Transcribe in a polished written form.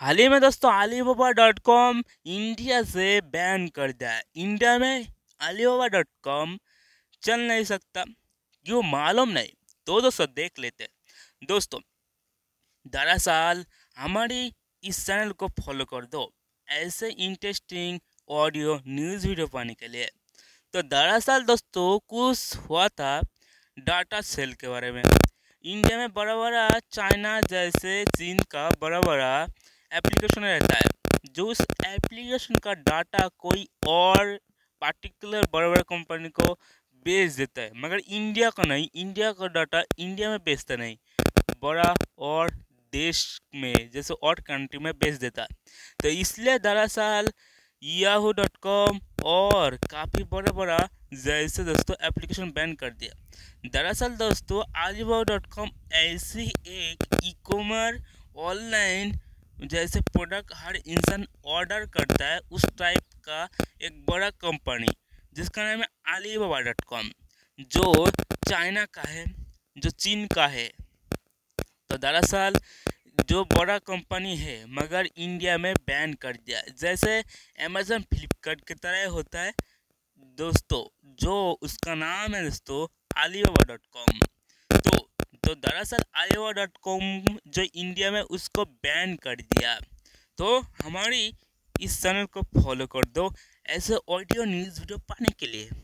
हाल ही में दोस्तों Alibaba.com इंडिया से बैन कर दिया है। इंडिया में Alibaba.com चल नहीं सकता, क्यों मालूम नहीं। तो दोस्तों देख लेते हैं। दोस्तों दरअसल हमारी इस चैनल को फॉलो कर दो ऐसे इंटरेस्टिंग ऑडियो न्यूज़ वीडियो पाने के लिए। तो दरअसल दोस्तों कुछ हुआ था डाटा सेल के बारे में। इंडिया में बड़ा बड़ा चाइना जैसे चीन का बड़ा बड़ा एप्लीकेशन रहता है, जो उस एप्लीकेशन का डाटा कोई और पार्टिकुलर बड़े बड़े कंपनी को बेच देता है, मगर इंडिया का नहीं। इंडिया का डाटा इंडिया में बेचता नहीं, बड़ा और देश में जैसे और कंट्री में बेच देता है। तो इसलिए दरअसल Yahoo.com और काफ़ी बड़ा बड़ा जैसे दोस्तों एप्लीकेशन बैन कर दिया। दरअसल दोस्तों Alibaba.com ऐसी एक ई-कॉमर्स ऑनलाइन जैसे प्रोडक्ट हर इंसान ऑर्डर करता है, उस टाइप का एक बड़ा कंपनी जिसका नाम है Alibaba.com, जो चाइना का है, जो चीन का है। तो दरअसल जो बड़ा कंपनी है मगर इंडिया में बैन कर दिया, जैसे अमेज़न फ्लिपकार्ट की तरह होता है दोस्तों, जो उसका नाम है दोस्तों Alibaba.com। तो दरअसल Alibaba.com जो इंडिया में उसको बैन कर दिया। तो हमारी इस चैनल को फॉलो कर दो ऐसे ऑडियो न्यूज़ वीडियो पाने के लिए।